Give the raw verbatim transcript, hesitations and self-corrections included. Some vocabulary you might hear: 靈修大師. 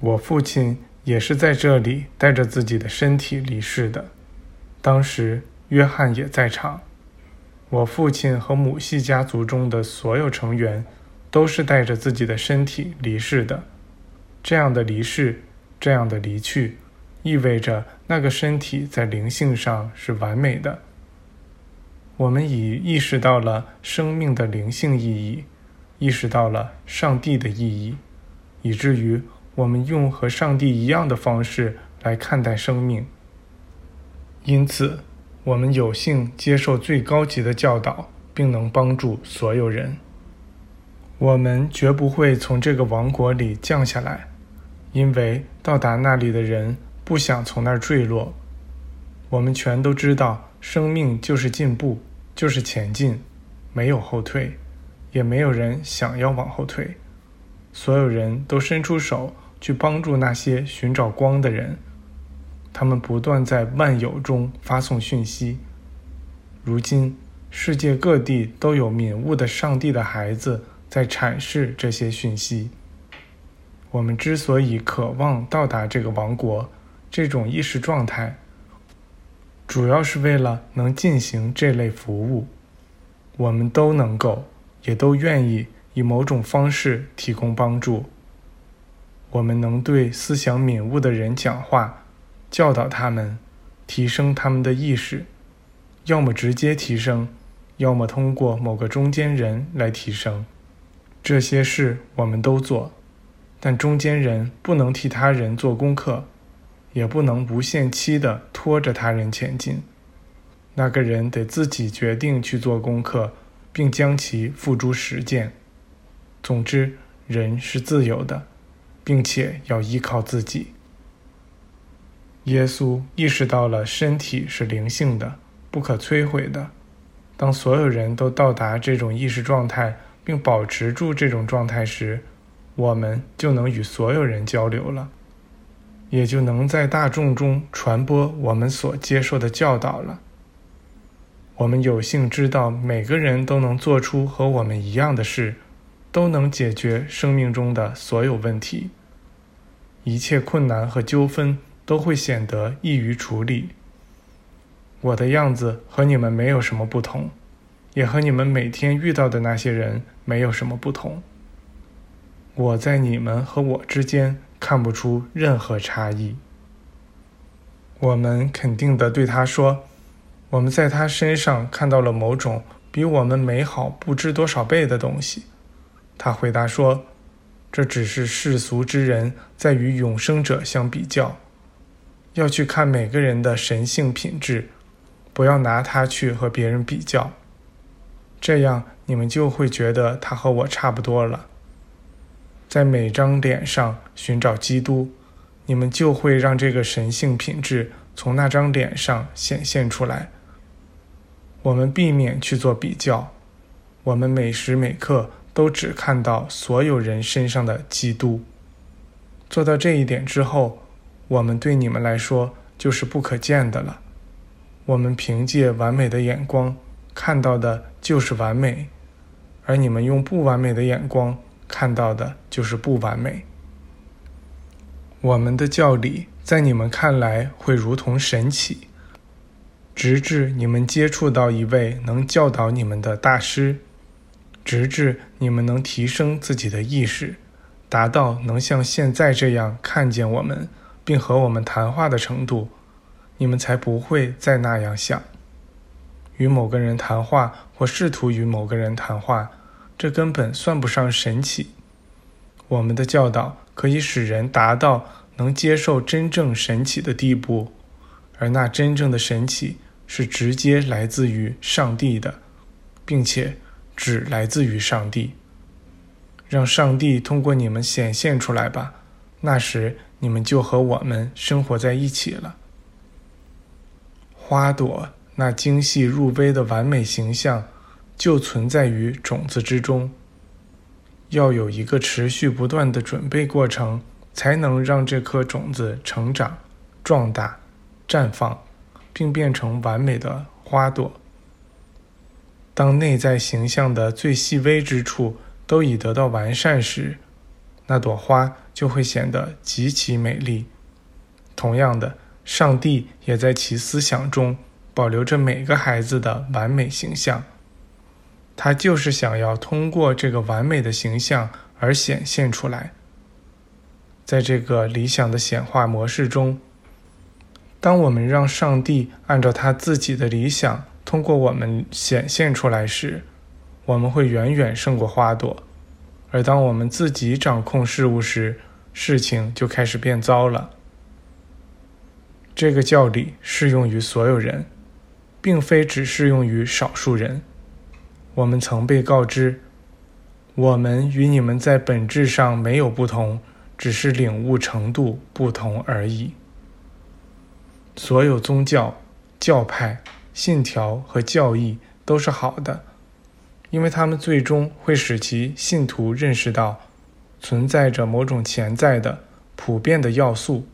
我父亲也是在这里带着自己的身体离世的。当时约翰也在场。我父亲和母系家族中的所有成员都是带着自己的身体离世的。这样的离世，这样的离去，意味着那个身体在灵性上是完美的。我们已意识到了生命的灵性意义，意识到了上帝的意义，以至于我们用和上帝一样的方式来看待生命。因此，我们有幸接受最高级的教导，并能帮助所有人。我们绝不会从这个王国里降下来，因为到达那里的人不想从那儿坠落。我们全都知道，生命就是进步，就是前进，没有后退，也没有人想要往后退。所有人都伸出手去帮助那些寻找光的人，他们不断在万有中发送讯息。如今，世界各地都有敏悟的上帝的孩子在阐释这些讯息。我们之所以渴望到达这个王国，这种意识状态，主要是为了能进行这类服务。我们都能够，也都愿意以某种方式提供帮助。我们能对思想敏悟的人讲话，教导他们，提升他们的意识，要么直接提升，要么通过某个中间人来提升。这些事我们都做，但中间人不能替他人做功课，也不能无限期地拖着他人前进。那个人得自己决定去做功课，并将其付诸实践。总之，人是自由的，并且要依靠自己。耶稣意识到了身体是灵性的，不可摧毁的。当所有人都到达这种意识状态，并保持住这种状态时，我们就能与所有人交流了，也就能在大众中传播我们所接受的教导了。我们有幸知道，每个人都能做出和我们一样的事，都能解决生命中的所有问题。一切困难和纠纷都会显得易于处理。我的样子和你们没有什么不同，也和你们每天遇到的那些人没有什么不同。我在你们和我之间看不出任何差异。我们肯定地对他说，我们在他身上看到了某种比我们美好不知多少倍的东西。他回答说，这只是世俗之人在与永生者相比较。要去看每个人的神性品质，不要拿他去和别人比较。这样你们就会觉得他和我差不多了。在每张脸上寻找基督，你们就会让这个神性品质从那张脸上显现出来。我们避免去做比较，我们每时每刻都只看到所有人身上的基督。做到这一点之后，我们对你们来说就是不可见的了。我们凭借完美的眼光看到的就是完美，而你们用不完美的眼光看到的就是不完美。我们的教理在你们看来会如同神奇，直至你们接触到一位能教导你们的大师，直至你们能提升自己的意识，达到能像现在这样看见我们并和我们谈话的程度，你们才不会再那样想。与某个人谈话或试图与某个人谈话，这根本算不上神奇。我们的教导可以使人达到能接受真正神奇的地步，而那真正的神奇是直接来自于上帝的，并且只来自于上帝。让上帝通过你们显现出来吧，那时你们就和我们生活在一起了。花朵那精细入微的完美形象就存在于种子之中，要有一个持续不断的准备过程，才能让这颗种子成长、壮大、绽放，并变成完美的花朵。当内在形象的最细微之处都已得到完善时，那朵花就会显得极其美丽。同样的，上帝也在其思想中保留着每个孩子的完美形象，他就是想要通过这个完美的形象而显现出来。在这个理想的显化模式中，当我们让上帝按照他自己的理想通过我们显现出来时，我们会远远胜过花朵。而当我们自己掌控事物时，事情就开始变糟了。这个教理适用于所有人，并非只适用于少数人。我们曾被告知，我们与你们在本质上没有不同，只是领悟程度不同而已。所有宗教、教派、信条和教义都是好的，因为他们最终会使其信徒认识到存在着某种潜在的普遍的要素，